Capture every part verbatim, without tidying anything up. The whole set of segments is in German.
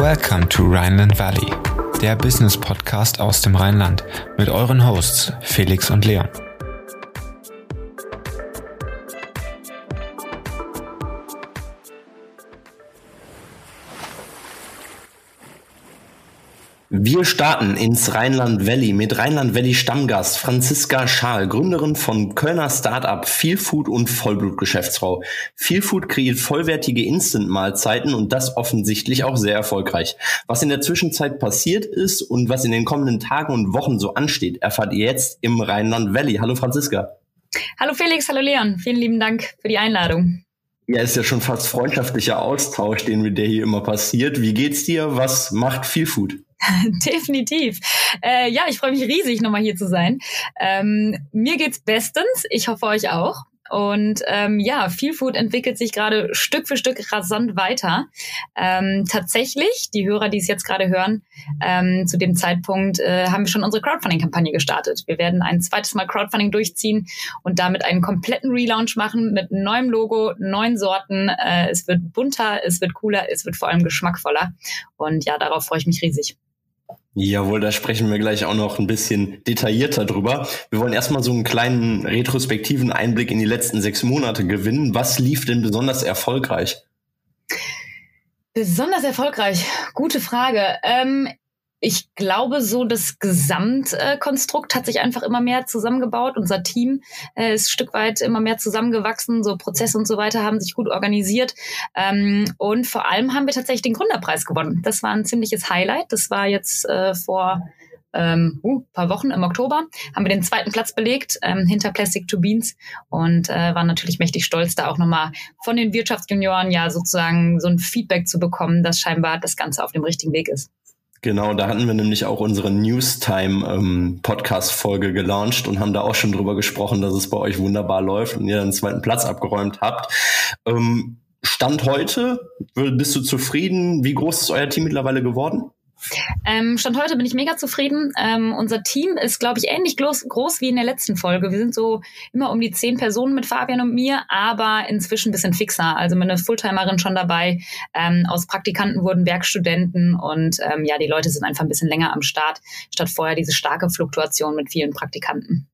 Welcome to Rhineland Valley, der Business-Podcast aus dem Rheinland mit euren Hosts Felix und Leon. Wir starten ins Rhineland Valley mit Rhineland Valley Stammgast Franziska Schaal, Gründerin von Kölner Startup Feelfood und Vollblutgeschäftsfrau. Feelfood kreiert vollwertige Instant-Mahlzeiten und das offensichtlich auch sehr erfolgreich. Was in der Zwischenzeit passiert ist und was in den kommenden Tagen und Wochen so ansteht, erfahrt ihr jetzt im Rhineland Valley. Hallo Franziska. Hallo Felix, hallo Leon. Vielen lieben Dank für die Einladung. Ja, ist ja schon fast freundschaftlicher Austausch, den mit der hier immer passiert. Wie geht's dir? Was macht Feelfood? Definitiv. Äh, ja, ich freue mich riesig, nochmal hier zu sein. Ähm, mir geht's bestens. Ich hoffe, euch auch. Und ähm, ja, Feelfood entwickelt sich gerade Stück für Stück rasant weiter. Ähm, tatsächlich, die Hörer, die es jetzt gerade hören, ähm, zu dem Zeitpunkt äh, haben wir schon unsere Crowdfunding-Kampagne gestartet. Wir werden ein zweites Mal Crowdfunding durchziehen und damit einen kompletten Relaunch machen mit neuem Logo, neuen Sorten. Äh, es wird bunter, es wird cooler, es wird vor allem geschmackvoller. Und ja, darauf freue ich mich riesig. Jawohl, da sprechen wir gleich auch noch ein bisschen detaillierter drüber. Wir wollen erstmal so einen kleinen retrospektiven Einblick in die letzten sechs Monate gewinnen. Was lief denn besonders erfolgreich? Besonders erfolgreich? Gute Frage. Ähm, ich glaube so, das Gesamtkonstrukt hat sich einfach immer mehr zusammengebaut. Unser Team äh, ist ein Stück weit immer mehr zusammengewachsen. So Prozesse und so weiter haben sich gut organisiert. Ähm, und vor allem haben wir tatsächlich den Gründerpreis gewonnen. Das war ein ziemliches Highlight. Das war jetzt äh, vor ähm, uh, paar Wochen im Oktober. Haben wir den zweiten Platz belegt ähm, hinter Plastic to Beans und äh, waren natürlich mächtig stolz, da auch nochmal von den Wirtschaftsjunioren ja sozusagen so ein Feedback zu bekommen, dass scheinbar das Ganze auf dem richtigen Weg ist. Genau, da hatten wir nämlich auch unsere Newstime-Podcast-Folge ähm, gelauncht und haben da auch schon drüber gesprochen, dass es bei euch wunderbar läuft und ihr dann den zweiten Platz abgeräumt habt. Ähm, Stand heute, bist du zufrieden? Wie groß ist euer Team mittlerweile geworden? Ähm, Stand heute bin ich mega zufrieden. Ähm, unser Team ist, glaube ich, ähnlich groß, groß wie in der letzten Folge. Wir sind so immer um die zehn Personen mit Fabian und mir, aber inzwischen ein bisschen fixer. Also meine Fulltimerin schon dabei. Ähm, aus Praktikanten wurden Werkstudenten und ähm, ja, die Leute sind einfach ein bisschen länger am Start, statt vorher diese starke Fluktuation mit vielen Praktikanten.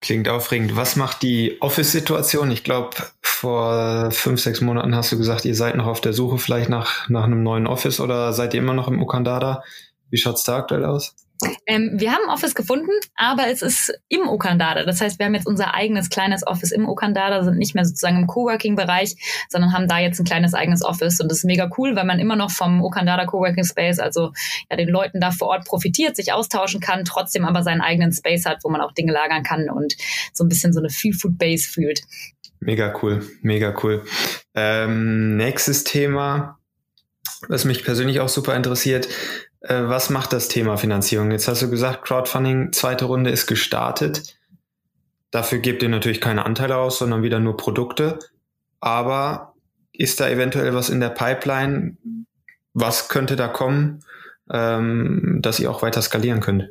Klingt aufregend. Was macht die Office-Situation? Ich glaube, vor fünf, sechs Monaten hast du gesagt, ihr seid noch auf der Suche vielleicht nach, nach einem neuen Office oder seid ihr immer noch im Okandada? Wie schaut's da aktuell aus? Ähm, wir haben ein Office gefunden, aber es ist im Okandada. Das heißt, wir haben jetzt unser eigenes kleines Office im Okandada, sind nicht mehr sozusagen im Coworking-Bereich, sondern haben da jetzt ein kleines eigenes Office. Und das ist mega cool, weil man immer noch vom Okandada Coworking Space, also ja den Leuten da vor Ort profitiert, sich austauschen kann, trotzdem aber seinen eigenen Space hat, wo man auch Dinge lagern kann und so ein bisschen so eine Feelfood-Base fühlt. Mega cool, mega cool. Ähm, nächstes Thema, was mich persönlich auch super interessiert. Was macht das Thema Finanzierung? Jetzt hast du gesagt, Crowdfunding, zweite Runde ist gestartet. Dafür gebt ihr natürlich keine Anteile aus, sondern wieder nur Produkte. Aber ist da eventuell was in der Pipeline? Was könnte da kommen, ähm, dass ihr auch weiter skalieren könnt?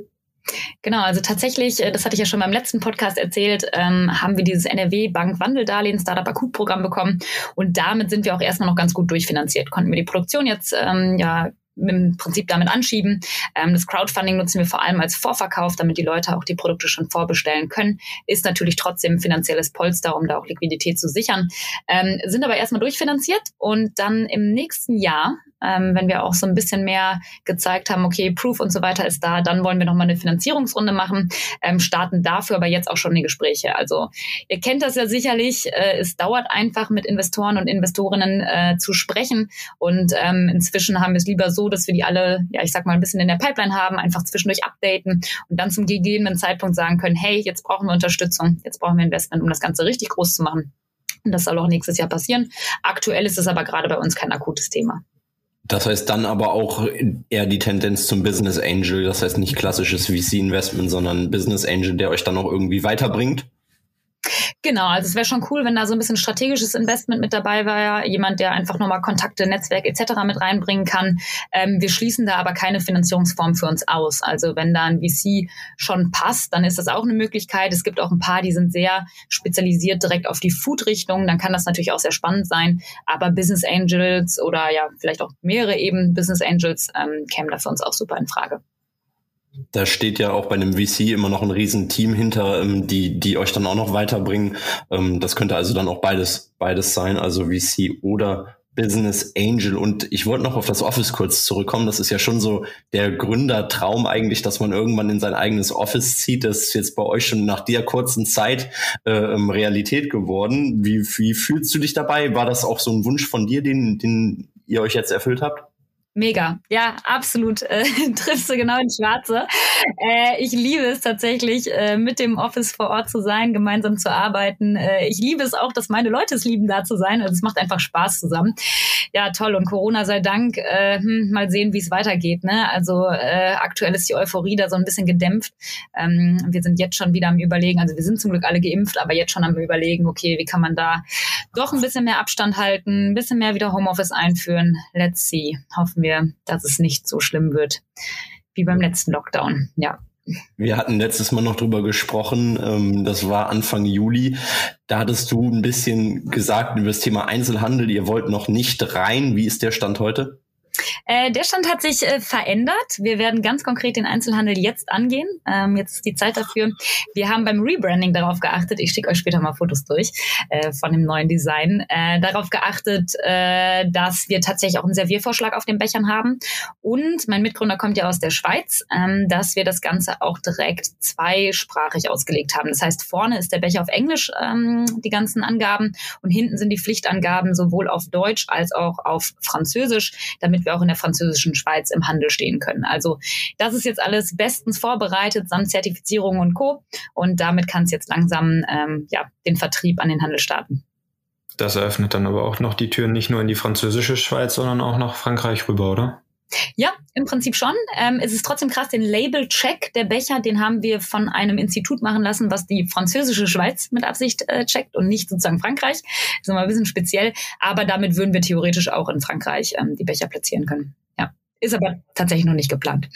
Genau, also tatsächlich, das hatte ich ja schon beim letzten Podcast erzählt, ähm, haben wir dieses N R W-Bank-Wandeldarlehen-Startup-Akut-Programm bekommen. Und damit sind wir auch erstmal noch ganz gut durchfinanziert. Konnten wir die Produktion jetzt, ähm, ja, im Prinzip damit anschieben. Ähm, das Crowdfunding nutzen wir vor allem als Vorverkauf, damit die Leute auch die Produkte schon vorbestellen können. Ist natürlich trotzdem finanzielles Polster, um da auch Liquidität zu sichern. Ähm, sind aber erstmal durchfinanziert und dann im nächsten Jahr, ähm, wenn wir auch so ein bisschen mehr gezeigt haben, okay, Proof und so weiter ist da, dann wollen wir nochmal eine Finanzierungsrunde machen, ähm, starten dafür aber jetzt auch schon die Gespräche. Also ihr kennt das ja sicherlich, äh, es dauert einfach mit Investoren und Investorinnen äh, zu sprechen und ähm, inzwischen haben wir es lieber so, dass wir die alle, ja ich sag mal, ein bisschen in der Pipeline haben, einfach zwischendurch updaten und dann zum gegebenen Zeitpunkt sagen können, hey, jetzt brauchen wir Unterstützung, jetzt brauchen wir Investment, um das Ganze richtig groß zu machen. Und das soll auch nächstes Jahr passieren. Aktuell ist es aber gerade bei uns kein akutes Thema. Das heißt dann aber auch eher die Tendenz zum Business Angel, das heißt nicht klassisches V C-Investment, sondern Business Angel, der euch dann auch irgendwie weiterbringt? Genau, also es wäre schon cool, wenn da so ein bisschen strategisches Investment mit dabei war, jemand, der einfach nochmal Kontakte, Netzwerk et cetera mit reinbringen kann. Ähm, wir schließen da aber keine Finanzierungsform für uns aus. Also wenn da ein V C schon passt, dann ist das auch eine Möglichkeit. Es gibt auch ein paar, die sind sehr spezialisiert direkt auf die Food-Richtung. Dann kann das natürlich auch sehr spannend sein. Aber Business Angels oder ja vielleicht auch mehrere eben Business Angels ähm, kämen da für uns auch super in Frage. Da steht ja auch bei einem V C immer noch ein riesen Team hinter, die die euch dann auch noch weiterbringen. Das könnte also dann auch beides beides sein, also V C oder Business Angel. Und ich wollte noch auf das Office kurz zurückkommen. Das ist ja schon so der Gründertraum eigentlich, dass man irgendwann in sein eigenes Office zieht. Das ist jetzt bei euch schon nach der kurzen Zeit äh, Realität geworden. Wie, wie fühlst du dich dabei? War das auch so ein Wunsch von dir, den, den ihr euch jetzt erfüllt habt? Mega, ja, absolut. Äh, triffst du genau ins Schwarze. Äh, ich liebe es tatsächlich, äh, mit dem Office vor Ort zu sein, gemeinsam zu arbeiten. Äh, ich liebe es auch, dass meine Leute es lieben, da zu sein. Also es macht einfach Spaß zusammen. Ja, toll. Und Corona sei Dank, äh, hm, mal sehen, wie es weitergeht. Ne? Also äh, aktuell ist die Euphorie da so ein bisschen gedämpft. Ähm, wir sind jetzt schon wieder am Überlegen. Also wir sind zum Glück alle geimpft, aber jetzt schon am Überlegen, okay, wie kann man da doch ein bisschen mehr Abstand halten, ein bisschen mehr wieder Homeoffice einführen. Let's see. Hoffen wir, dass es nicht so schlimm wird wie beim letzten Lockdown. Ja. Wir hatten letztes Mal noch drüber gesprochen, das war Anfang Juli. Da hattest du ein bisschen gesagt über das Thema Einzelhandel, ihr wollt noch nicht rein. Wie ist der Stand heute? Äh, der Stand hat sich äh, verändert. Wir werden ganz konkret den Einzelhandel jetzt angehen. Ähm, jetzt ist die Zeit dafür. Wir haben beim Rebranding darauf geachtet, ich schicke euch später mal Fotos durch äh, von dem neuen Design, äh, darauf geachtet, äh, dass wir tatsächlich auch einen Serviervorschlag auf den Bechern haben. Und mein Mitgründer kommt ja aus der Schweiz, ähm, dass wir das Ganze auch direkt zweisprachig ausgelegt haben. Das heißt, vorne ist der Becher auf Englisch, ähm, die ganzen Angaben, und hinten sind die Pflichtangaben sowohl auf Deutsch als auch auf Französisch, damit wir auch in der französischen Schweiz im Handel stehen können. Also das ist jetzt alles bestens vorbereitet, samt Zertifizierung und Co. Und damit kann es jetzt langsam ähm, ja, den Vertrieb an den Handel starten. Das eröffnet dann aber auch noch die Türen nicht nur in die französische Schweiz, sondern auch nach Frankreich rüber, oder? Ja, im Prinzip schon. Ähm, es ist trotzdem krass, den Label-Check der Becher, den haben wir von einem Institut machen lassen, was die französische Schweiz mit Absicht äh, checkt und nicht sozusagen Frankreich. Das ist immer ein bisschen speziell, aber damit würden wir theoretisch auch in Frankreich ähm, die Becher platzieren können. Ja, ist aber tatsächlich noch nicht geplant.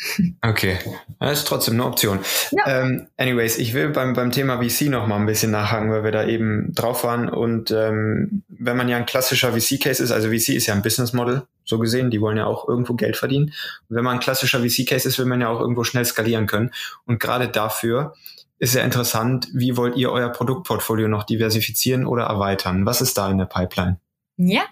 Okay, das ist trotzdem eine Option. Ja. Ähm, anyways, ich will beim, beim Thema V C noch mal ein bisschen nachhaken, weil wir da eben drauf waren. Und ähm, wenn man ja ein klassischer V C-Case ist, also V C ist ja ein Business-Model, so gesehen, die wollen ja auch irgendwo Geld verdienen. Und wenn man ein klassischer V C-Case ist, will man ja auch irgendwo schnell skalieren können. Und gerade dafür ist ja interessant, wie wollt ihr euer Produktportfolio noch diversifizieren oder erweitern? Was ist da in der Pipeline? Ja,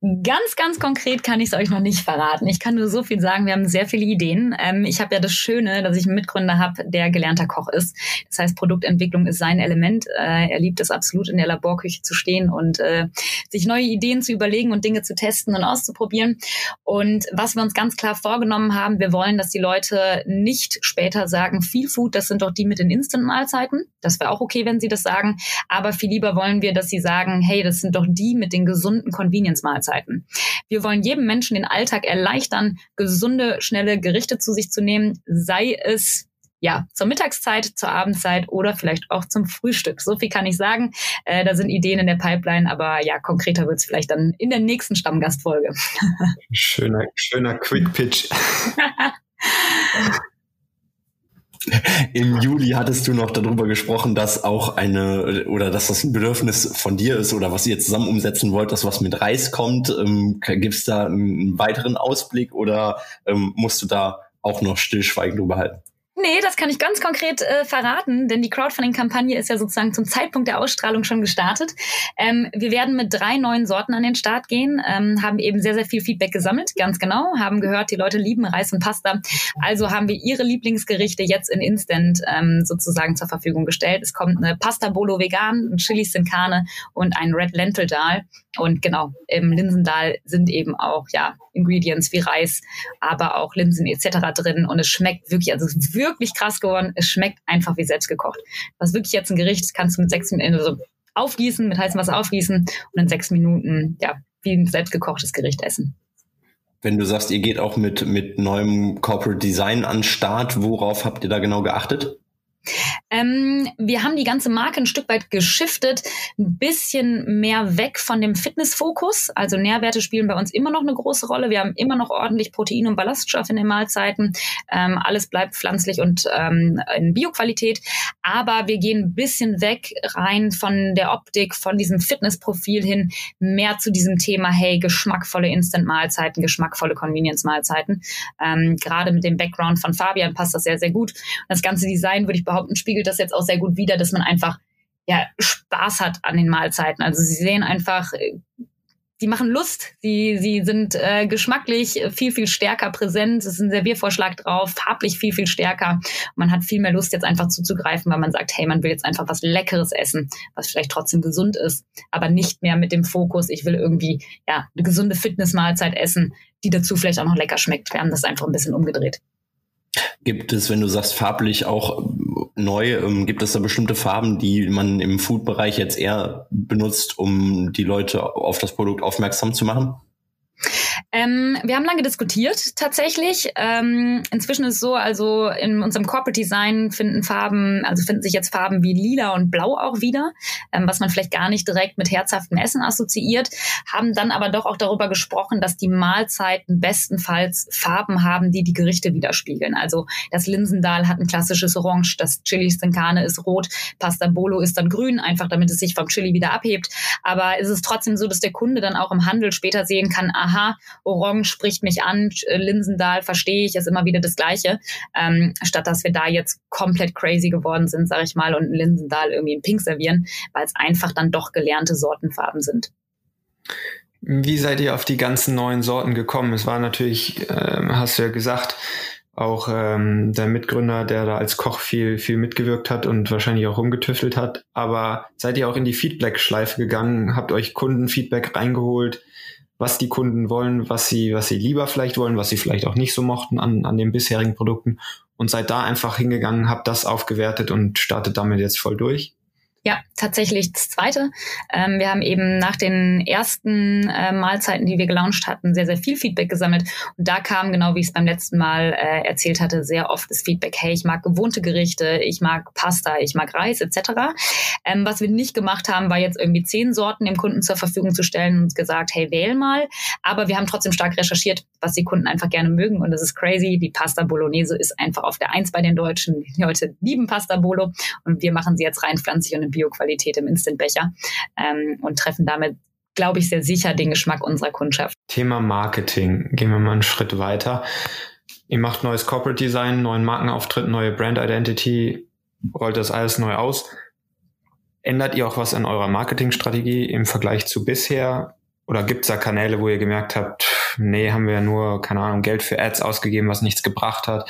ganz, ganz konkret kann ich es euch noch nicht verraten. Ich kann nur so viel sagen, wir haben sehr viele Ideen. Ähm, ich habe ja das Schöne, dass ich einen Mitgründer habe, der gelernter Koch ist. Das heißt, Produktentwicklung ist sein Element. Äh, er liebt es absolut, in der Laborküche zu stehen und äh, sich neue Ideen zu überlegen und Dinge zu testen und auszuprobieren. Und was wir uns ganz klar vorgenommen haben, wir wollen, dass die Leute nicht später sagen, Feelfood, das sind doch die mit den Instant-Mahlzeiten. Das wäre auch okay, wenn sie das sagen. Aber viel lieber wollen wir, dass sie sagen, hey, das sind doch die mit den gesunden gesunden Convenience-Mahlzeiten. Wir wollen jedem Menschen den Alltag erleichtern, gesunde, schnelle Gerichte zu sich zu nehmen, sei es ja zur Mittagszeit, zur Abendzeit oder vielleicht auch zum Frühstück. So viel kann ich sagen. Äh, da sind Ideen in der Pipeline, aber ja, konkreter wird es vielleicht dann in der nächsten Stammgastfolge. Schöner, schöner Quick-Pitch. Im Juli hattest du noch darüber gesprochen, dass auch eine oder dass das ein Bedürfnis von dir ist oder was ihr zusammen umsetzen wollt, dass was mit Reis kommt. Ähm, gibt es da einen weiteren Ausblick oder ähm, musst du da auch noch stillschweigend drüber halten? Nee, das kann ich ganz konkret äh, verraten, denn die Crowdfunding-Kampagne ist ja sozusagen zum Zeitpunkt der Ausstrahlung schon gestartet. Ähm, wir werden mit drei neuen Sorten an den Start gehen, ähm, haben eben sehr, sehr viel Feedback gesammelt, ganz genau, haben gehört, die Leute lieben Reis und Pasta, also haben wir ihre Lieblingsgerichte jetzt in Instant ähm, sozusagen zur Verfügung gestellt. Es kommt eine Pasta Bolo Vegan, ein Chili Sin Carne und ein Red Lentil Dal. Und genau, im Linsendal sind eben auch ja Ingredients wie Reis, aber auch Linsen et cetera drin. Und es schmeckt wirklich, also es ist wirklich krass geworden. Es schmeckt einfach wie selbst gekocht. Das ist wirklich jetzt ein Gericht, das kannst du mit sechs Minuten so aufgießen, mit heißem Wasser aufgießen und in sechs Minuten ja wie ein selbstgekochtes Gericht essen. Wenn du sagst, ihr geht auch mit, mit neuem Corporate Design an den Start, worauf habt ihr da genau geachtet? Ähm, wir haben die ganze Marke ein Stück weit geschiftet, ein bisschen mehr weg von dem Fitnessfokus. Also Nährwerte spielen bei uns immer noch eine große Rolle. Wir haben immer noch ordentlich Protein und Ballaststoffe in den Mahlzeiten. Ähm, alles bleibt pflanzlich und ähm, in Bioqualität. Aber wir gehen ein bisschen weg rein von der Optik, von diesem Fitnessprofil hin, mehr zu diesem Thema, hey, geschmackvolle Instant-Mahlzeiten, geschmackvolle Convenience-Mahlzeiten. Ähm, gerade mit dem Background von Fabian passt das sehr, sehr gut. Das ganze Design, würde ich behaupten, spiegelt das jetzt auch sehr gut wider, dass man einfach ja Spaß hat an den Mahlzeiten. Also sie sehen einfach, sie machen Lust, sie, sie sind äh, geschmacklich viel, viel stärker präsent. Es ist ein Serviervorschlag drauf, farblich viel, viel stärker. Man hat viel mehr Lust, jetzt einfach zuzugreifen, weil man sagt, hey, man will jetzt einfach was Leckeres essen, was vielleicht trotzdem gesund ist, aber nicht mehr mit dem Fokus, ich will irgendwie ja eine gesunde Fitnessmahlzeit essen, die dazu vielleicht auch noch lecker schmeckt. Wir haben das einfach ein bisschen umgedreht. Gibt es, wenn du sagst, farblich auch neu, ähm, gibt es da bestimmte Farben, die man im Food-Bereich jetzt eher benutzt, um die Leute auf das Produkt aufmerksam zu machen? Ähm, wir haben lange diskutiert, tatsächlich. Ähm, inzwischen ist es so, also in unserem Corporate Design finden Farben, also finden sich jetzt Farben wie Lila und Blau auch wieder, ähm, was man vielleicht gar nicht direkt mit herzhaftem Essen assoziiert, haben dann aber doch auch darüber gesprochen, dass die Mahlzeiten bestenfalls Farben haben, die die Gerichte widerspiegeln. Also das Linsendal hat ein klassisches Orange, das Chili Sin Carne ist rot, Pasta Bolo ist dann grün, einfach damit es sich vom Chili wieder abhebt. Aber es ist trotzdem so, dass der Kunde dann auch im Handel später sehen kann, aha, Orange spricht mich an, Linsendal verstehe ich, ist immer wieder das Gleiche. Ähm, statt dass wir da jetzt komplett crazy geworden sind, sage ich mal, und Linsendal irgendwie in Pink servieren, weil es einfach dann doch gelernte Sortenfarben sind. Wie seid ihr auf die ganzen neuen Sorten gekommen? Es war natürlich, ähm, hast du ja gesagt, auch ähm, der Mitgründer, der da als Koch viel, viel mitgewirkt hat und wahrscheinlich auch rumgetüftelt hat. Aber seid ihr auch in die Feedback-Schleife gegangen? Habt euch Kundenfeedback reingeholt? Was die Kunden wollen, was sie, was sie lieber vielleicht wollen, was sie vielleicht auch nicht so mochten an, an den bisherigen Produkten, und seid da einfach hingegangen, habt das aufgewertet und startet damit jetzt voll durch. Ja, tatsächlich das Zweite. Ähm, wir haben eben nach den ersten äh, Mahlzeiten, die wir gelauncht hatten, sehr, sehr viel Feedback gesammelt. Und da kam, genau wie ich es beim letzten Mal äh, erzählt hatte, sehr oft das Feedback, hey, ich mag gewohnte Gerichte, ich mag Pasta, ich mag Reis et cetera. Ähm, was wir nicht gemacht haben, war jetzt irgendwie zehn Sorten dem Kunden zur Verfügung zu stellen und gesagt, hey, wähl mal. Aber wir haben trotzdem stark recherchiert, was die Kunden einfach gerne mögen. Und das ist crazy. Die Pasta Bolognese ist einfach auf der Eins bei den Deutschen. Die Leute lieben Pasta Bolo und wir machen sie jetzt rein pflanzlich und Bioqualität im Instant-Becher ähm, und treffen damit, glaube ich, sehr sicher den Geschmack unserer Kundschaft. Thema Marketing. Gehen wir mal einen Schritt weiter. Ihr macht neues Corporate Design, neuen Markenauftritt, neue Brand Identity, rollt das alles neu aus. Ändert ihr auch was an eurer Marketingstrategie im Vergleich zu bisher? Oder gibt es da Kanäle, wo ihr gemerkt habt, nee, haben wir nur, keine Ahnung, Geld für Ads ausgegeben, was nichts gebracht hat?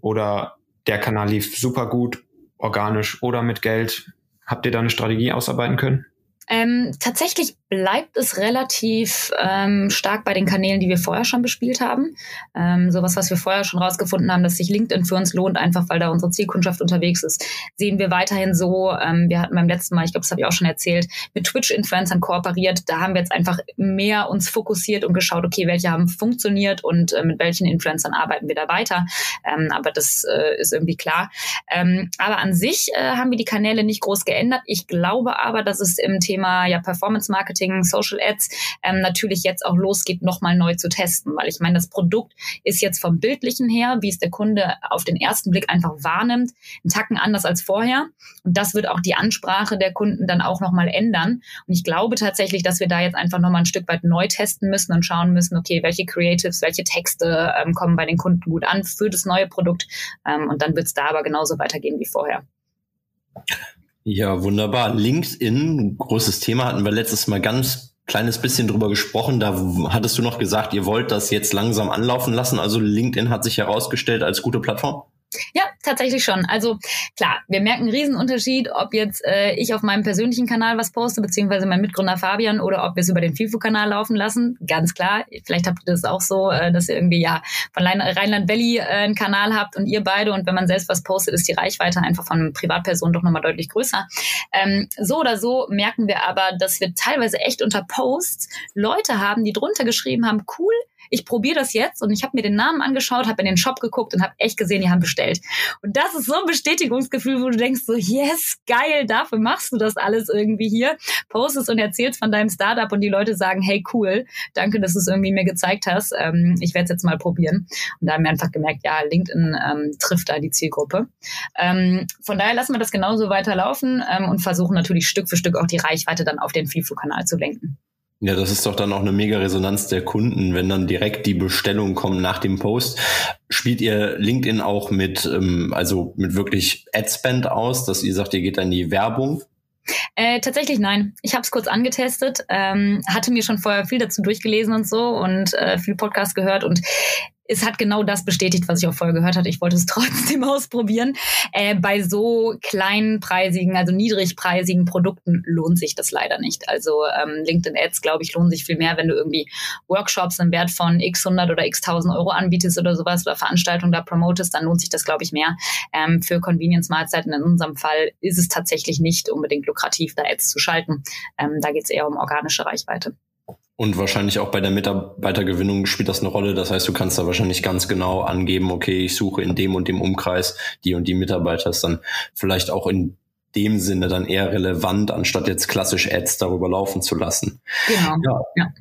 Oder der Kanal lief super gut, organisch oder mit Geld? Habt ihr da eine Strategie ausarbeiten können? Ähm, tatsächlich bleibt es relativ ähm, stark bei den Kanälen, die wir vorher schon bespielt haben. Ähm, sowas, was wir vorher schon rausgefunden haben, dass sich LinkedIn für uns lohnt, einfach weil da unsere Zielkundschaft unterwegs ist, sehen wir weiterhin so. Ähm, wir hatten beim letzten Mal, ich glaube, das habe ich auch schon erzählt, mit Twitch-Influencern kooperiert. Da haben wir jetzt einfach mehr uns fokussiert und geschaut, okay, welche haben funktioniert und äh, mit welchen Influencern arbeiten wir da weiter. Ähm, aber das äh, ist irgendwie klar. Ähm, aber an sich äh, haben wir die Kanäle nicht groß geändert. Ich glaube aber, dass es im Thema Thema ja, Performance-Marketing, Social-Ads ähm, natürlich jetzt auch losgeht, nochmal neu zu testen. Weil ich meine, das Produkt ist jetzt vom Bildlichen her, wie es der Kunde auf den ersten Blick einfach wahrnimmt, einen Tacken anders als vorher. Und das wird auch die Ansprache der Kunden dann auch nochmal ändern. Und ich glaube tatsächlich, dass wir da jetzt einfach nochmal ein Stück weit neu testen müssen und schauen müssen, okay, welche Creatives, welche Texte ähm, kommen bei den Kunden gut an für das neue Produkt. Ähm, und dann wird es da aber genauso weitergehen wie vorher. Ja, wunderbar. LinkedIn, großes Thema, hatten wir letztes Mal ganz kleines bisschen drüber gesprochen. Da hattest du noch gesagt, ihr wollt das jetzt langsam anlaufen lassen. Also LinkedIn hat sich herausgestellt als gute Plattform. Ja, tatsächlich schon. Also klar, wir merken einen Riesenunterschied, ob jetzt äh, ich auf meinem persönlichen Kanal was poste, beziehungsweise mein Mitgründer Fabian, oder ob wir es über den Feelfood-Kanal laufen lassen. Ganz klar. Vielleicht habt ihr das auch so, äh, dass ihr irgendwie ja von Rheinland Valley äh, einen Kanal habt und ihr beide, und wenn man selbst was postet, ist die Reichweite einfach von Privatpersonen doch nochmal deutlich größer. Ähm, so oder so merken wir aber, dass wir teilweise echt unter Posts Leute haben, die drunter geschrieben haben, cool, ich probiere das jetzt und ich habe mir den Namen angeschaut, habe in den Shop geguckt und habe echt gesehen, die haben bestellt. Und das ist so ein Bestätigungsgefühl, wo du denkst so, yes, geil, dafür machst du das alles irgendwie hier, postest und erzählst von deinem Startup und die Leute sagen, hey, cool, danke, dass du es irgendwie mir gezeigt hast, ähm, ich werde es jetzt mal probieren. Und da haben wir einfach gemerkt, ja, LinkedIn ähm, trifft da die Zielgruppe. Ähm, von daher lassen wir das genauso weiterlaufen ähm, und versuchen natürlich Stück für Stück auch die Reichweite dann auf den Feelfood-Kanal zu lenken. Ja, das ist doch dann auch eine mega Resonanz der Kunden, wenn dann direkt die Bestellung kommt nach dem Post. Spielt ihr LinkedIn auch mit, ähm, also mit wirklich Ad-Spend aus, dass ihr sagt, ihr geht dann in die Werbung? Äh, tatsächlich nein. Ich habe es kurz angetestet, ähm, hatte mir schon vorher viel dazu durchgelesen und so und äh, viel Podcast gehört und es hat genau das bestätigt, was ich auch vorher gehört hatte. Ich wollte es trotzdem ausprobieren. Äh, bei so kleinpreisigen, also niedrigpreisigen Produkten lohnt sich das leider nicht. Also ähm, LinkedIn-Ads, glaube ich, lohnen sich viel mehr, wenn du irgendwie Workshops im Wert von x hundert oder x tausend Euro anbietest oder sowas oder Veranstaltungen da promotest, dann lohnt sich das, glaube ich, mehr. Ähm, für Convenience-Mahlzeiten in unserem Fall ist es tatsächlich nicht unbedingt lukrativ, da Ads zu schalten. Ähm, da geht es eher um organische Reichweite. Und wahrscheinlich auch bei der Mitarbeitergewinnung spielt das eine Rolle. Das heißt, du kannst da wahrscheinlich ganz genau angeben, okay, ich suche in dem und dem Umkreis die und die Mitarbeiter. Ist dann vielleicht auch in dem Sinne dann eher relevant, anstatt jetzt klassisch Ads darüber laufen zu lassen. Genau. Ja. Ja.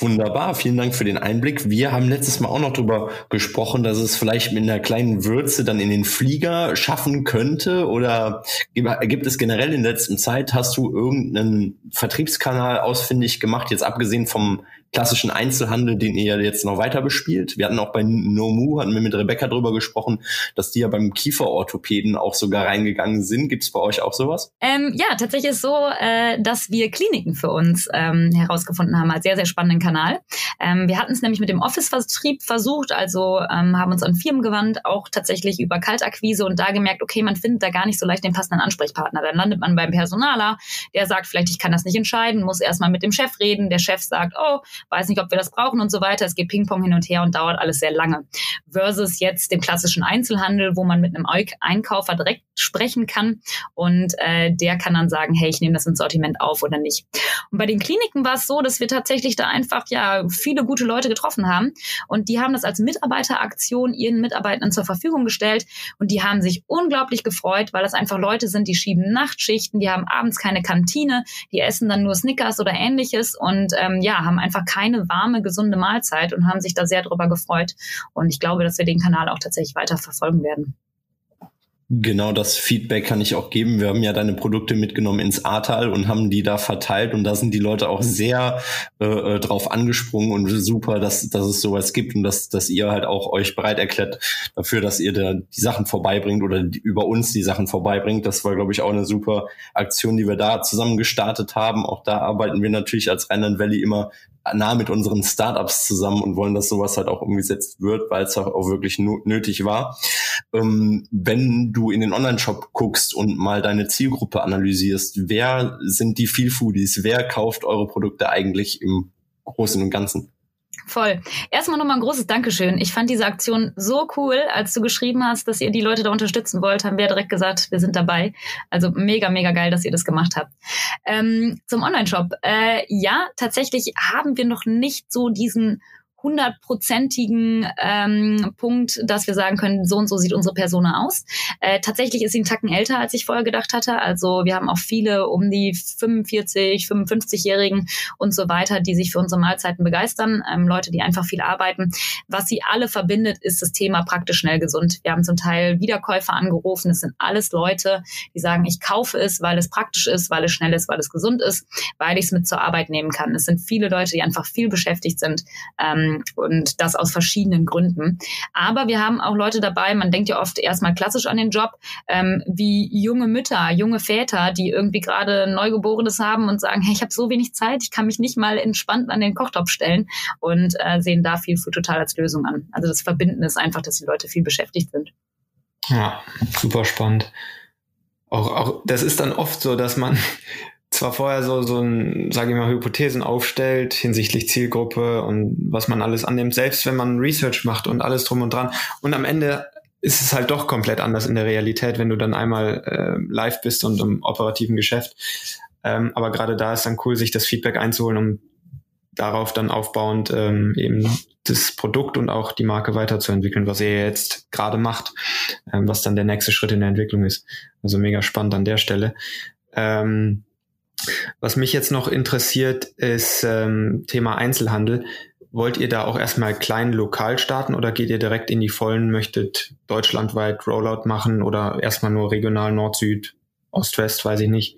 Wunderbar, vielen Dank für den Einblick. Wir haben letztes Mal auch noch drüber gesprochen, dass es vielleicht mit einer kleinen Würze dann in den Flieger schaffen könnte oder gibt es generell in letzter Zeit, hast du irgendeinen Vertriebskanal ausfindig gemacht, jetzt abgesehen vom klassischen Einzelhandel, den ihr ja jetzt noch weiter bespielt? Wir hatten auch bei No Moon, hatten wir mit Rebecca drüber gesprochen, dass die ja beim Kieferorthopäden auch sogar reingegangen sind. Gibt es bei euch auch sowas? Ähm, ja, tatsächlich ist es so, äh, dass wir Kliniken für uns ähm, herausgefunden haben, als sehr, sehr spannenden Kanal. Ähm, wir hatten es nämlich mit dem Office-Vertrieb versucht, also ähm, haben uns an Firmen gewandt, auch tatsächlich über Kaltakquise und da gemerkt, okay, man findet da gar nicht so leicht den passenden Ansprechpartner. Dann landet man beim Personaler, der sagt, vielleicht ich kann das nicht entscheiden, muss erstmal mit dem Chef reden, der Chef sagt, oh, weiß nicht, ob wir das brauchen und so weiter. Es geht Ping-Pong hin und her und dauert alles sehr lange. Versus jetzt dem klassischen Einzelhandel, wo man mit einem Einkäufer direkt sprechen kann und äh, der kann dann sagen, hey, ich nehme das ins Sortiment auf oder nicht. Und bei den Kliniken war es so, dass wir tatsächlich da einfach ja viele gute Leute getroffen haben und die haben das als Mitarbeiteraktion ihren Mitarbeitenden zur Verfügung gestellt und die haben sich unglaublich gefreut, weil das einfach Leute sind, die schieben Nachtschichten, die haben abends keine Kantine, die essen dann nur Snickers oder ähnliches und ähm, ja, haben einfach keine warme, gesunde Mahlzeit und haben sich da sehr drüber gefreut. Und ich glaube, dass wir den Kanal auch tatsächlich weiter verfolgen werden. Genau das Feedback kann ich auch geben. Wir haben ja deine Produkte mitgenommen ins Ahrtal und haben die da verteilt und da sind die Leute auch sehr äh, drauf angesprungen und super, dass, dass es sowas gibt und dass, dass ihr halt auch euch bereit erklärt dafür, dass ihr da die Sachen vorbeibringt oder die, über uns die Sachen vorbeibringt. Das war, glaube ich, auch eine super Aktion, die wir da zusammen gestartet haben. Auch da arbeiten wir natürlich als Rheinland-Valley immer nah mit unseren Startups zusammen und wollen, dass sowas halt auch umgesetzt wird, weil es auch wirklich no- nötig war. Ähm, wenn du in den Online-Shop guckst und mal deine Zielgruppe analysierst, wer sind die Feelfoodies? Wer kauft eure Produkte eigentlich im Großen und Ganzen? Voll. Erstmal nochmal ein großes Dankeschön. Ich fand diese Aktion so cool, als du geschrieben hast, dass ihr die Leute da unterstützen wollt, haben wir direkt gesagt, wir sind dabei. Also mega, mega geil, dass ihr das gemacht habt. Ähm, zum Online-Shop. Äh, ja, tatsächlich haben wir noch nicht so diesen hundertprozentigen ähm, Punkt, dass wir sagen können, so und so sieht unsere Persona aus. Äh, tatsächlich ist sie einen Tacken älter, als ich vorher gedacht hatte. Also wir haben auch viele um die fünfundvierzig-, fünfundfünfzigjährigen und so weiter, die sich für unsere Mahlzeiten begeistern. Ähm, Leute, die einfach viel arbeiten. Was sie alle verbindet, ist das Thema praktisch schnell gesund. Wir haben zum Teil Wiederkäufer angerufen. Es sind alles Leute, die sagen, ich kaufe es, weil es praktisch ist, weil es schnell ist, weil es gesund ist, weil ich es mit zur Arbeit nehmen kann. Es sind viele Leute, die einfach viel beschäftigt sind, ähm, und das aus verschiedenen Gründen. Aber wir haben auch Leute dabei, man denkt ja oft erstmal klassisch an den Job, ähm, wie junge Mütter, junge Väter, die irgendwie gerade Neugeborenes haben und sagen, hey, ich habe so wenig Zeit, ich kann mich nicht mal entspannt an den Kochtopf stellen und äh, sehen da Feelfood total als Lösung an. Also das Verbinden ist einfach, dass die Leute viel beschäftigt sind. Ja, super spannend. Auch, auch das ist dann oft so, dass man zwar vorher so, so ein, sage ich mal, Hypothesen aufstellt hinsichtlich Zielgruppe und was man alles annimmt, selbst wenn man Research macht und alles drum und dran. Und am Ende ist es halt doch komplett anders in der Realität, wenn du dann einmal äh, live bist und im operativen Geschäft. Ähm, aber gerade da ist dann cool, sich das Feedback einzuholen, um darauf dann aufbauend ähm, eben das Produkt und auch die Marke weiterzuentwickeln, was ihr jetzt gerade macht, ähm, was dann der nächste Schritt in der Entwicklung ist. Also mega spannend an der Stelle. Ähm, was mich jetzt noch interessiert, ist ähm, Thema Einzelhandel. Wollt ihr da auch erstmal klein lokal starten oder geht ihr direkt in die Vollen, möchtet deutschlandweit Rollout machen oder erstmal nur regional Nord, Süd, Ost, West, weiß ich nicht.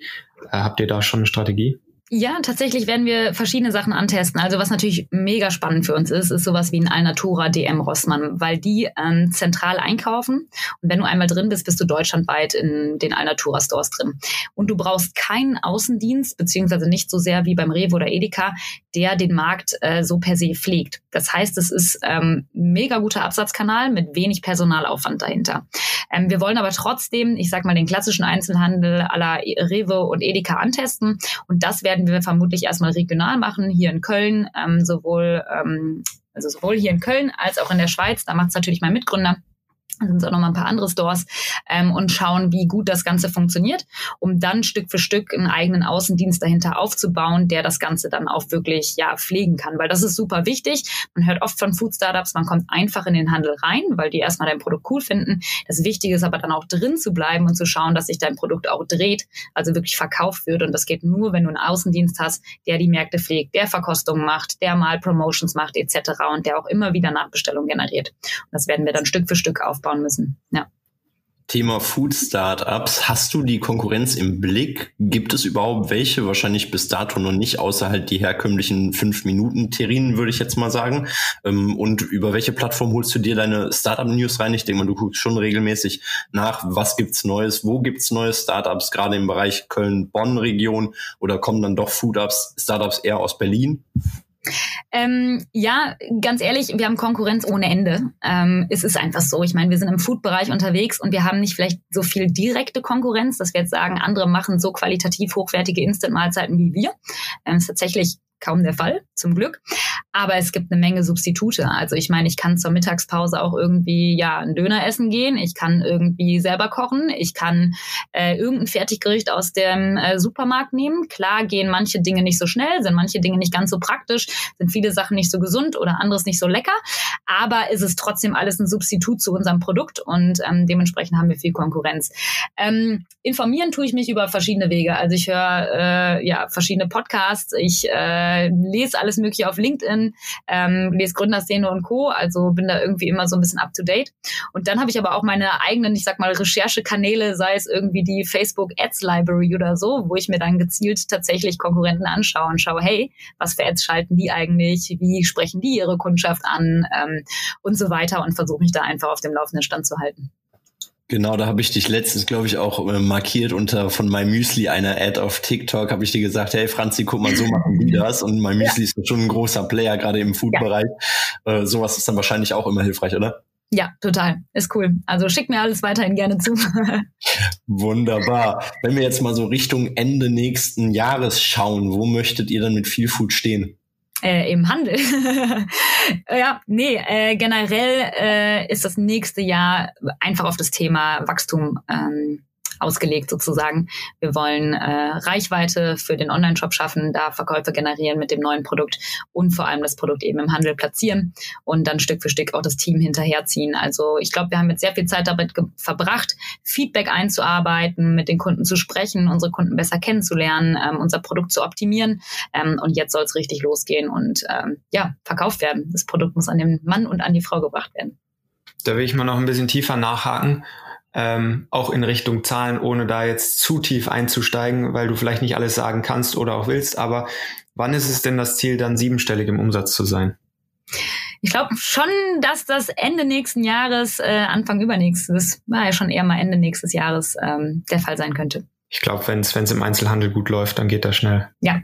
Äh, habt ihr da schon eine Strategie? Ja, tatsächlich werden wir verschiedene Sachen antesten. Also was natürlich mega spannend für uns ist, ist sowas wie ein Alnatura, D M, Rossmann, weil die ähm, zentral einkaufen. Und wenn du einmal drin bist, bist du deutschlandweit in den Alnatura-Stores drin. Und du brauchst keinen Außendienst, beziehungsweise nicht so sehr wie beim Rewe oder Edeka, der den Markt äh, so per se pflegt. Das heißt, es ist ähm, ein mega guter Absatzkanal mit wenig Personalaufwand dahinter. Ähm, wir wollen aber trotzdem, ich sag mal, den klassischen Einzelhandel à la Rewe und Edeka antesten. Und das werden wir vermutlich erstmal regional machen, hier in Köln, ähm, sowohl, ähm, also sowohl hier in Köln als auch in der Schweiz. Da macht es natürlich mein Mitgründer. Da sind es auch noch mal ein paar andere Stores ähm, und schauen, wie gut das Ganze funktioniert, um dann Stück für Stück einen eigenen Außendienst dahinter aufzubauen, der das Ganze dann auch wirklich ja pflegen kann, weil das ist super wichtig. Man hört oft von Food-Startups, man kommt einfach in den Handel rein, weil die erstmal dein Produkt cool finden. Das Wichtige ist aber dann auch drin zu bleiben und zu schauen, dass sich dein Produkt auch dreht, also wirklich verkauft wird. Und das geht nur, wenn du einen Außendienst hast, der die Märkte pflegt, der Verkostungen macht, der mal Promotions macht et cetera und der auch immer wieder Nachbestellungen generiert. Und das werden wir dann Stück für Stück aufbauen müssen. Ja. Thema Food-Startups. Hast du die Konkurrenz im Blick? Gibt es überhaupt welche? Wahrscheinlich bis dato noch nicht, außer halt die herkömmlichen fünf Minuten Terrinen, würde ich jetzt mal sagen. Und über welche Plattform holst du dir deine Startup-News rein? Ich denke mal, du guckst schon regelmäßig nach, was gibt's Neues, wo gibt's neue Startups, gerade im Bereich Köln-Bonn-Region, oder kommen dann doch Food-Ups, Startups eher aus Berlin? Ähm, ja, ganz ehrlich, wir haben Konkurrenz ohne Ende. Ähm, es ist einfach so. Ich meine, wir sind im Food-Bereich unterwegs und wir haben nicht vielleicht so viel direkte Konkurrenz, dass wir jetzt sagen, andere machen so qualitativ hochwertige Instant-Mahlzeiten wie wir. Ähm, ist tatsächlich kaum der Fall, zum Glück. Aber es gibt eine Menge Substitute. Also ich meine, ich kann zur Mittagspause auch irgendwie ja einen Döner essen gehen. Ich kann irgendwie selber kochen. Ich kann äh, irgendein Fertiggericht aus dem äh, Supermarkt nehmen. Klar gehen manche Dinge nicht so schnell, sind manche Dinge nicht ganz so praktisch, sind viele Sachen nicht so gesund oder anderes nicht so lecker. Aber es ist trotzdem alles ein Substitut zu unserem Produkt und ähm, dementsprechend haben wir viel Konkurrenz. Ähm, informieren tue ich mich über verschiedene Wege. Also ich höre äh, ja verschiedene Podcasts. Ich äh, lese alles Mögliche auf LinkedIn, ähm, lese Gründerszene und Co. Also bin da irgendwie immer so ein bisschen up to date. Und dann habe ich aber auch meine eigenen, ich sag mal, Recherchekanäle, sei es irgendwie die Facebook Ads Library oder so, wo ich mir dann gezielt tatsächlich Konkurrenten anschaue und schaue, hey, was für Ads schalten die eigentlich? Wie sprechen die ihre Kundschaft an? Ähm, und so weiter und versuche mich da einfach auf dem laufenden Stand zu halten. Genau, da habe ich dich letztens, glaube ich, auch äh, markiert unter von My Müsli, einer Ad auf TikTok, habe ich dir gesagt, hey Franzi, guck mal, so machen die das. Und My Müsli ja. ist schon ein großer Player, gerade im Food-Bereich. Ja. Äh, sowas ist dann wahrscheinlich auch immer hilfreich, oder? Ja, total. Ist cool. Also schick mir alles weiterhin gerne zu. Wunderbar. Wenn wir jetzt mal so Richtung Ende nächsten Jahres schauen, wo möchtet ihr dann mit Feelfood stehen? Äh, im Handel. ja, nee, äh, generell äh, ist das nächste Jahr einfach auf das Thema Wachstum ähm, ausgelegt sozusagen. Wir wollen äh, Reichweite für den Online-Shop schaffen, da Verkäufe generieren mit dem neuen Produkt und vor allem das Produkt eben im Handel platzieren und dann Stück für Stück auch das Team hinterherziehen. Also ich glaube, wir haben jetzt sehr viel Zeit damit ge- verbracht, Feedback einzuarbeiten, mit den Kunden zu sprechen, unsere Kunden besser kennenzulernen, ähm, unser Produkt zu optimieren ähm, und jetzt soll es richtig losgehen und ähm, ja, verkauft werden. Das Produkt muss an den Mann und an die Frau gebracht werden. Da will ich mal noch ein bisschen tiefer nachhaken. Ähm, auch in Richtung Zahlen, ohne da jetzt zu tief einzusteigen, weil du vielleicht nicht alles sagen kannst oder auch willst, aber wann ist es denn das Ziel, dann siebenstellig im Umsatz zu sein? Ich glaube schon, dass das Ende nächsten Jahres, äh, Anfang übernächstes, war ja schon eher mal Ende nächstes Jahres ähm, der Fall sein könnte. Ich glaube, wenn es im Einzelhandel gut läuft, dann geht das schnell. Ja.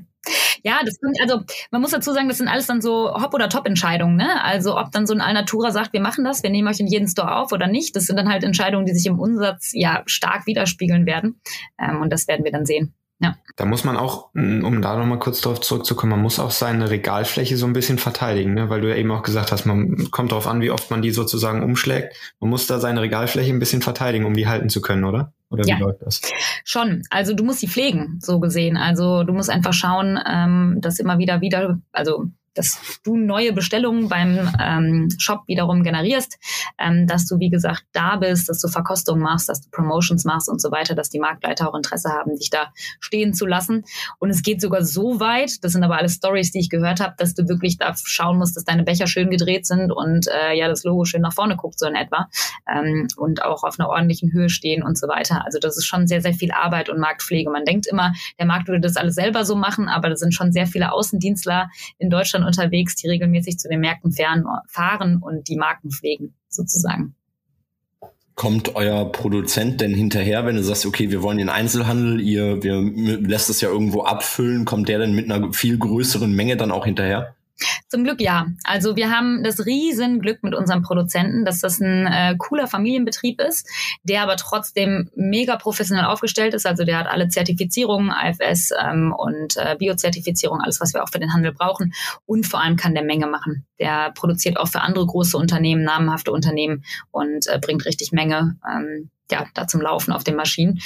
Ja, das sind, also man muss dazu sagen, das sind alles dann so Hop- oder Top-Entscheidungen, ne? Also ob dann so ein Alnatura sagt, wir machen das, wir nehmen euch in jeden Store auf oder nicht, das sind dann halt Entscheidungen, die sich im Umsatz ja stark widerspiegeln werden. Ähm, und das werden wir dann sehen. Ja. Da muss man auch, um da nochmal kurz drauf zurückzukommen, man muss auch seine Regalfläche so ein bisschen verteidigen, ne? Weil du ja eben auch gesagt hast, man kommt darauf an, wie oft man die sozusagen umschlägt. Man muss da seine Regalfläche ein bisschen verteidigen, um die halten zu können, oder? Oder wie ja. läuft das? Schon. Also du musst sie pflegen, so gesehen. Also du musst einfach schauen, ähm, dass immer wieder wieder, also dass du neue Bestellungen beim ähm, Shop wiederum generierst, ähm, dass du, wie gesagt, da bist, dass du Verkostungen machst, dass du Promotions machst und so weiter, dass die Marktleiter auch Interesse haben, dich da stehen zu lassen. Und es geht sogar so weit, das sind aber alle Stories, die ich gehört habe, dass du wirklich da schauen musst, dass deine Becher schön gedreht sind und äh, ja das Logo schön nach vorne guckt, so in etwa, ähm, und auch auf einer ordentlichen Höhe stehen und so weiter. Also das ist schon sehr, sehr viel Arbeit und Marktpflege. Man denkt immer, der Markt würde das alles selber so machen, aber da sind schon sehr viele Außendienstler in Deutschland unterwegs, die regelmäßig zu den Märkten fahren und die Marken pflegen, sozusagen. Kommt euer Produzent denn hinterher, wenn du sagst, okay, wir wollen den Einzelhandel, ihr wir lässt es ja irgendwo abfüllen, kommt der denn mit einer viel größeren Menge dann auch hinterher? Zum Glück ja. Also wir haben das Riesenglück mit unserem Produzenten, dass das ein äh, cooler Familienbetrieb ist, der aber trotzdem mega professionell aufgestellt ist. Also der hat alle Zertifizierungen, I F S ähm, und äh, Bio-Zertifizierung, alles, was wir auch für den Handel brauchen. Und vor allem kann der Menge machen. Der produziert auch für andere große Unternehmen, namhafte Unternehmen und äh, bringt richtig Menge ähm, ja, da zum Laufen auf den Maschinen.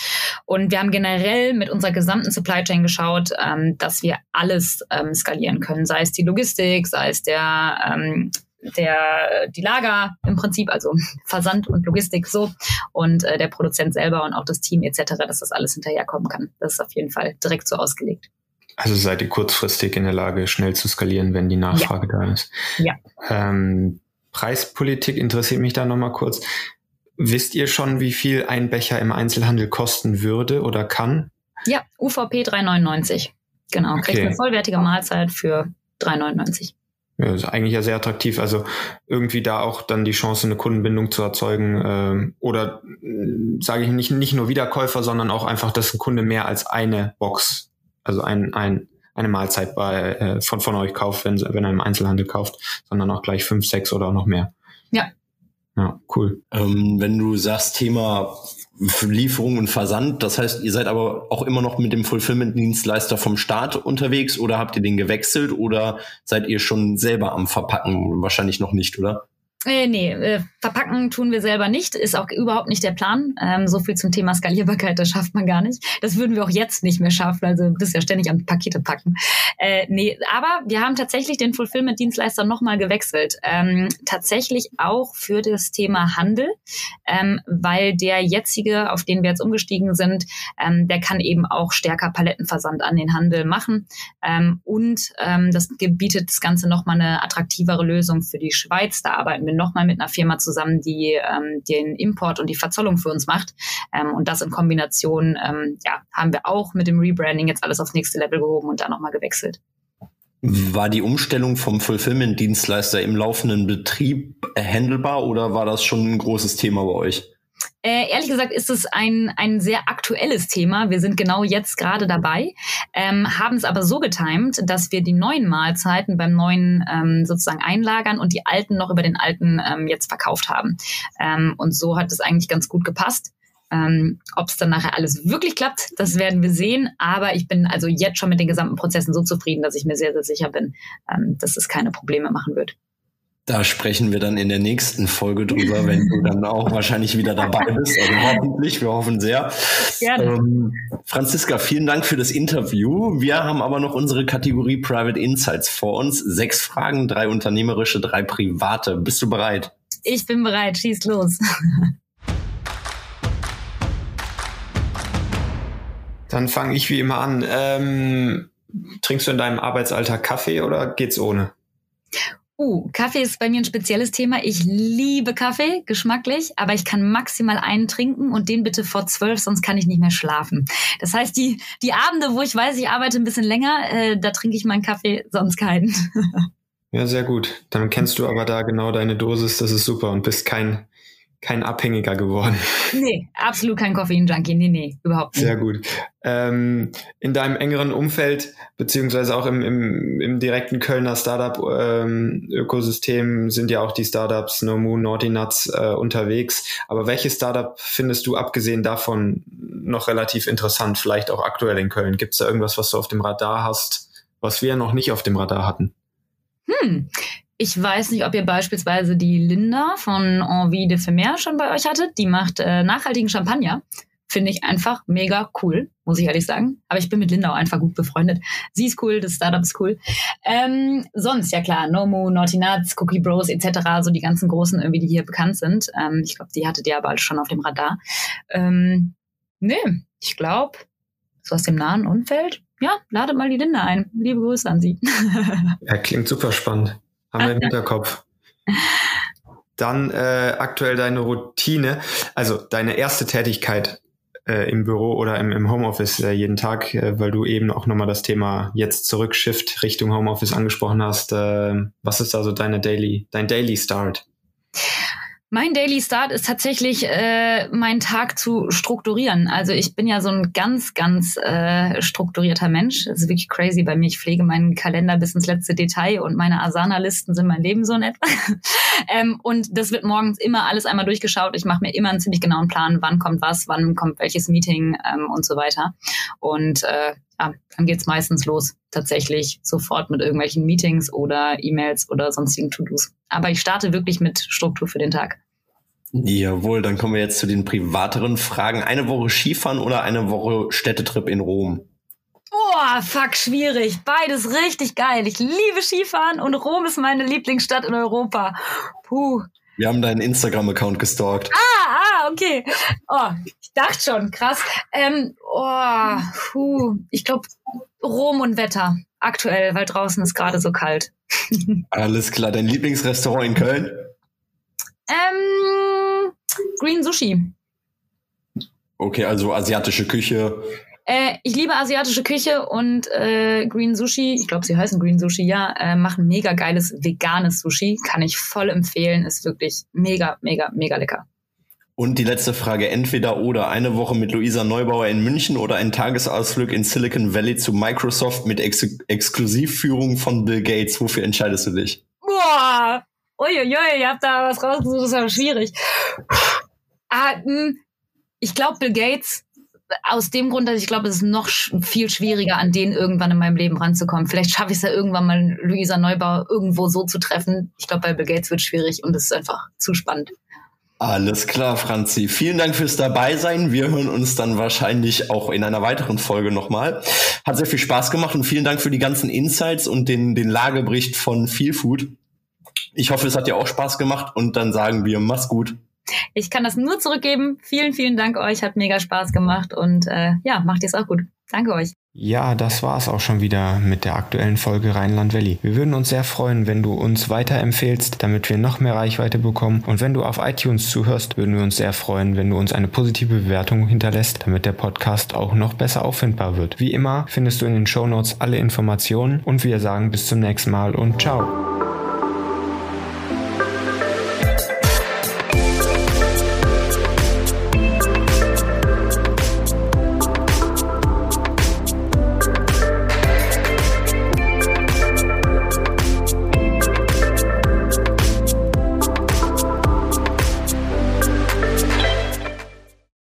Und wir haben generell mit unserer gesamten Supply Chain geschaut, ähm, dass wir alles ähm, skalieren können, sei es die Logistik, sei es der, ähm, der, die Lager im Prinzip, also Versand und Logistik so und äh, der Produzent selber und auch das Team et cetera, dass das alles hinterherkommen kann. Das ist auf jeden Fall direkt so ausgelegt. Also seid ihr kurzfristig in der Lage, schnell zu skalieren, wenn die Nachfrage ja. da ist. Ja. Ähm, Preispolitik interessiert mich da nochmal kurz. Wisst ihr schon, wie viel ein Becher im Einzelhandel kosten würde oder kann? Ja, U V P drei neunundneunzig. Genau, okay. Kriegst eine vollwertige Mahlzeit für drei neunundneunzig. Ja, ist eigentlich ja sehr attraktiv. Also irgendwie da auch dann die Chance, eine Kundenbindung zu erzeugen. Ähm, oder äh, sage ich nicht, nicht nur Wiederkäufer, sondern auch einfach, dass ein Kunde mehr als eine Box, also ein, ein, eine Mahlzeit bei, äh, von, von euch kauft, wenn, wenn er im Einzelhandel kauft, sondern auch gleich fünf, sechs oder auch noch mehr. Ja. Ja, cool. Ähm, wenn du sagst, Thema Lieferung und Versand, das heißt, ihr seid aber auch immer noch mit dem Fulfillment-Dienstleister vom Staat unterwegs oder habt ihr den gewechselt oder seid ihr schon selber am Verpacken? Wahrscheinlich noch nicht, oder? Äh, nee, äh, verpacken tun wir selber nicht, ist auch überhaupt nicht der Plan. Ähm, so viel zum Thema Skalierbarkeit, das schafft man gar nicht. Das würden wir auch jetzt nicht mehr schaffen, also du bist ja ständig am Pakete packen. Äh, nee, aber wir haben tatsächlich den Fulfillment-Dienstleister nochmal gewechselt. Ähm, tatsächlich auch für das Thema Handel, ähm, weil der jetzige, auf den wir jetzt umgestiegen sind, ähm, der kann eben auch stärker Palettenversand an den Handel machen. Ähm, und ähm, das bietet das Ganze nochmal eine attraktivere Lösung für die Schweiz. Da arbeiten wir nochmal mit einer Firma zusammen, die ähm, den Import und die Verzollung für uns macht. Ähm, und das in Kombination ähm, ja, haben wir auch mit dem Rebranding jetzt alles aufs nächste Level gehoben und da nochmal gewechselt. War die Umstellung vom Fulfillment-Dienstleister im laufenden Betrieb handelbar oder war das schon ein großes Thema bei euch? Äh, ehrlich gesagt ist es ein ein sehr aktuelles Thema. Wir sind genau jetzt gerade dabei, ähm, haben es aber so getimt, dass wir die neuen Mahlzeiten beim neuen ähm, sozusagen einlagern und die alten noch über den alten ähm, jetzt verkauft haben. Ähm, und so hat es eigentlich ganz gut gepasst. Ähm, ob es dann nachher alles wirklich klappt, das werden wir sehen. Aber ich bin also jetzt schon mit den gesamten Prozessen so zufrieden, dass ich mir sehr, sehr sicher bin, ähm, dass es keine Probleme machen wird. Da sprechen wir dann in der nächsten Folge drüber, wenn du dann auch wahrscheinlich wieder dabei bist. Also hoffentlich, wir hoffen sehr. Gerne. Ähm, Franziska, vielen Dank für das Interview. Wir haben aber noch unsere Kategorie Private Insights vor uns. Sechs Fragen, drei unternehmerische, drei private. Bist du bereit? Ich bin bereit. Schieß los. Dann fange ich wie immer an. Ähm, trinkst du in deinem Arbeitsalltag Kaffee oder geht's ohne? Uh, Kaffee ist bei mir ein spezielles Thema. Ich liebe Kaffee, geschmacklich, aber ich kann maximal einen trinken und den bitte vor zwölf, sonst kann ich nicht mehr schlafen. Das heißt, die die Abende, wo ich weiß, ich arbeite ein bisschen länger, äh, da trinke ich meinen Kaffee, sonst keinen. Ja, sehr gut. Dann kennst du aber da genau deine Dosis, das ist super und bist kein kein Abhängiger geworden. Nee, absolut kein Koffein-Junkie. Nee, nee, überhaupt nicht. Sehr gut. Ähm, in deinem engeren Umfeld, beziehungsweise auch im, im, im direkten Kölner Startup-Ökosystem ähm, sind ja auch die Startups No Moon, Naughty Nuts äh, unterwegs. Aber welches Startup findest du abgesehen davon noch relativ interessant, vielleicht auch aktuell in Köln? Gibt es da irgendwas, was du auf dem Radar hast, was wir noch nicht auf dem Radar hatten? Hm, Ich weiß nicht, ob ihr beispielsweise die Linda von Envie de Fermeer schon bei euch hattet. Die macht äh, nachhaltigen Champagner. Finde ich einfach mega cool, muss ich ehrlich sagen. Aber ich bin mit Linda auch einfach gut befreundet. Sie ist cool, das Startup ist cool. Ähm, sonst, ja klar, No Moon, Naughty Nuts, Cookie Bros et cetera, so die ganzen Großen, irgendwie, die hier bekannt sind. Ähm, ich glaube, die hattet ihr aber schon auf dem Radar. Ähm, nee, ich glaube, so aus dem nahen Umfeld, ja, ladet mal die Linda ein. Liebe Grüße an sie. Ja, klingt super spannend. Haben wir im Hinterkopf. Dann äh, aktuell deine Routine, also deine erste Tätigkeit äh, im Büro oder im, im Homeoffice äh, jeden Tag, äh, weil du eben auch nochmal das Thema jetzt zurückshift Richtung Homeoffice angesprochen hast. Äh, was ist also deine Daily, dein Daily Start? Mein Daily Start ist tatsächlich, äh, meinen Tag zu strukturieren. Also ich bin ja so ein ganz, ganz äh, strukturierter Mensch. Das ist wirklich crazy bei mir. Ich pflege meinen Kalender bis ins letzte Detail und meine Asana-Listen sind mein Leben so in etwa. ähm, und das wird morgens immer alles einmal durchgeschaut. Ich mache mir immer einen ziemlich genauen Plan, wann kommt was, wann kommt welches Meeting ähm, und so weiter. Und äh, ja, dann geht's meistens los. Tatsächlich sofort mit irgendwelchen Meetings oder E-Mails oder sonstigen To-Dos. Aber ich starte wirklich mit Struktur für den Tag. Jawohl, dann kommen wir jetzt zu den privateren Fragen. Eine Woche Skifahren oder eine Woche Städtetrip in Rom? Oh, fuck, schwierig. Beides richtig geil. Ich liebe Skifahren und Rom ist meine Lieblingsstadt in Europa. Puh. Wir haben deinen Instagram-Account gestalkt. Ah, ah, okay. Oh, ich dachte schon, krass. Ähm, oh, puh. Ich glaube, Rom und Wetter aktuell, weil draußen ist gerade so kalt. Alles klar. Dein Lieblingsrestaurant in Köln? Ähm, Green Sushi. Okay, also asiatische Küche. Äh, ich liebe asiatische Küche und äh, Green Sushi, ich glaube, sie heißen Green Sushi, ja, äh, machen mega geiles veganes Sushi. Kann ich voll empfehlen, ist wirklich mega, mega, mega lecker. Und die letzte Frage, entweder oder. Eine Woche mit Luisa Neubauer in München oder ein Tagesausflug in Silicon Valley zu Microsoft mit Ex- Exklusivführung von Bill Gates. Wofür entscheidest du dich? Boah, uiuiui, ihr habt da was rausgesucht, das ist aber schwierig. Ah, mh, ich glaube, Bill Gates... Aus dem Grund, dass ich glaube, es ist noch sch- viel schwieriger, an den irgendwann in meinem Leben ranzukommen. Vielleicht schaffe ich es ja irgendwann mal, Luisa Neubauer irgendwo so zu treffen. Ich glaube, bei Bill Gates wird es schwierig und es ist einfach zu spannend. Alles klar, Franzi. Vielen Dank fürs Dabeisein. Wir hören uns dann wahrscheinlich auch in einer weiteren Folge nochmal. Hat sehr viel Spaß gemacht und vielen Dank für die ganzen Insights und den, den Lagebericht von Feelfood. Ich hoffe, es hat dir auch Spaß gemacht und dann sagen wir, mach's gut. Ich kann das nur zurückgeben. Vielen, vielen Dank euch. Hat mega Spaß gemacht und äh, ja, macht ihr es auch gut. Danke euch. Ja, das war's auch schon wieder mit der aktuellen Folge Rheinland Valley. Wir würden uns sehr freuen, wenn du uns weiterempfehlst, damit wir noch mehr Reichweite bekommen. Und wenn du auf iTunes zuhörst, würden wir uns sehr freuen, wenn du uns eine positive Bewertung hinterlässt, damit der Podcast auch noch besser auffindbar wird. Wie immer findest du in den Shownotes alle Informationen und wir sagen bis zum nächsten Mal und ciao.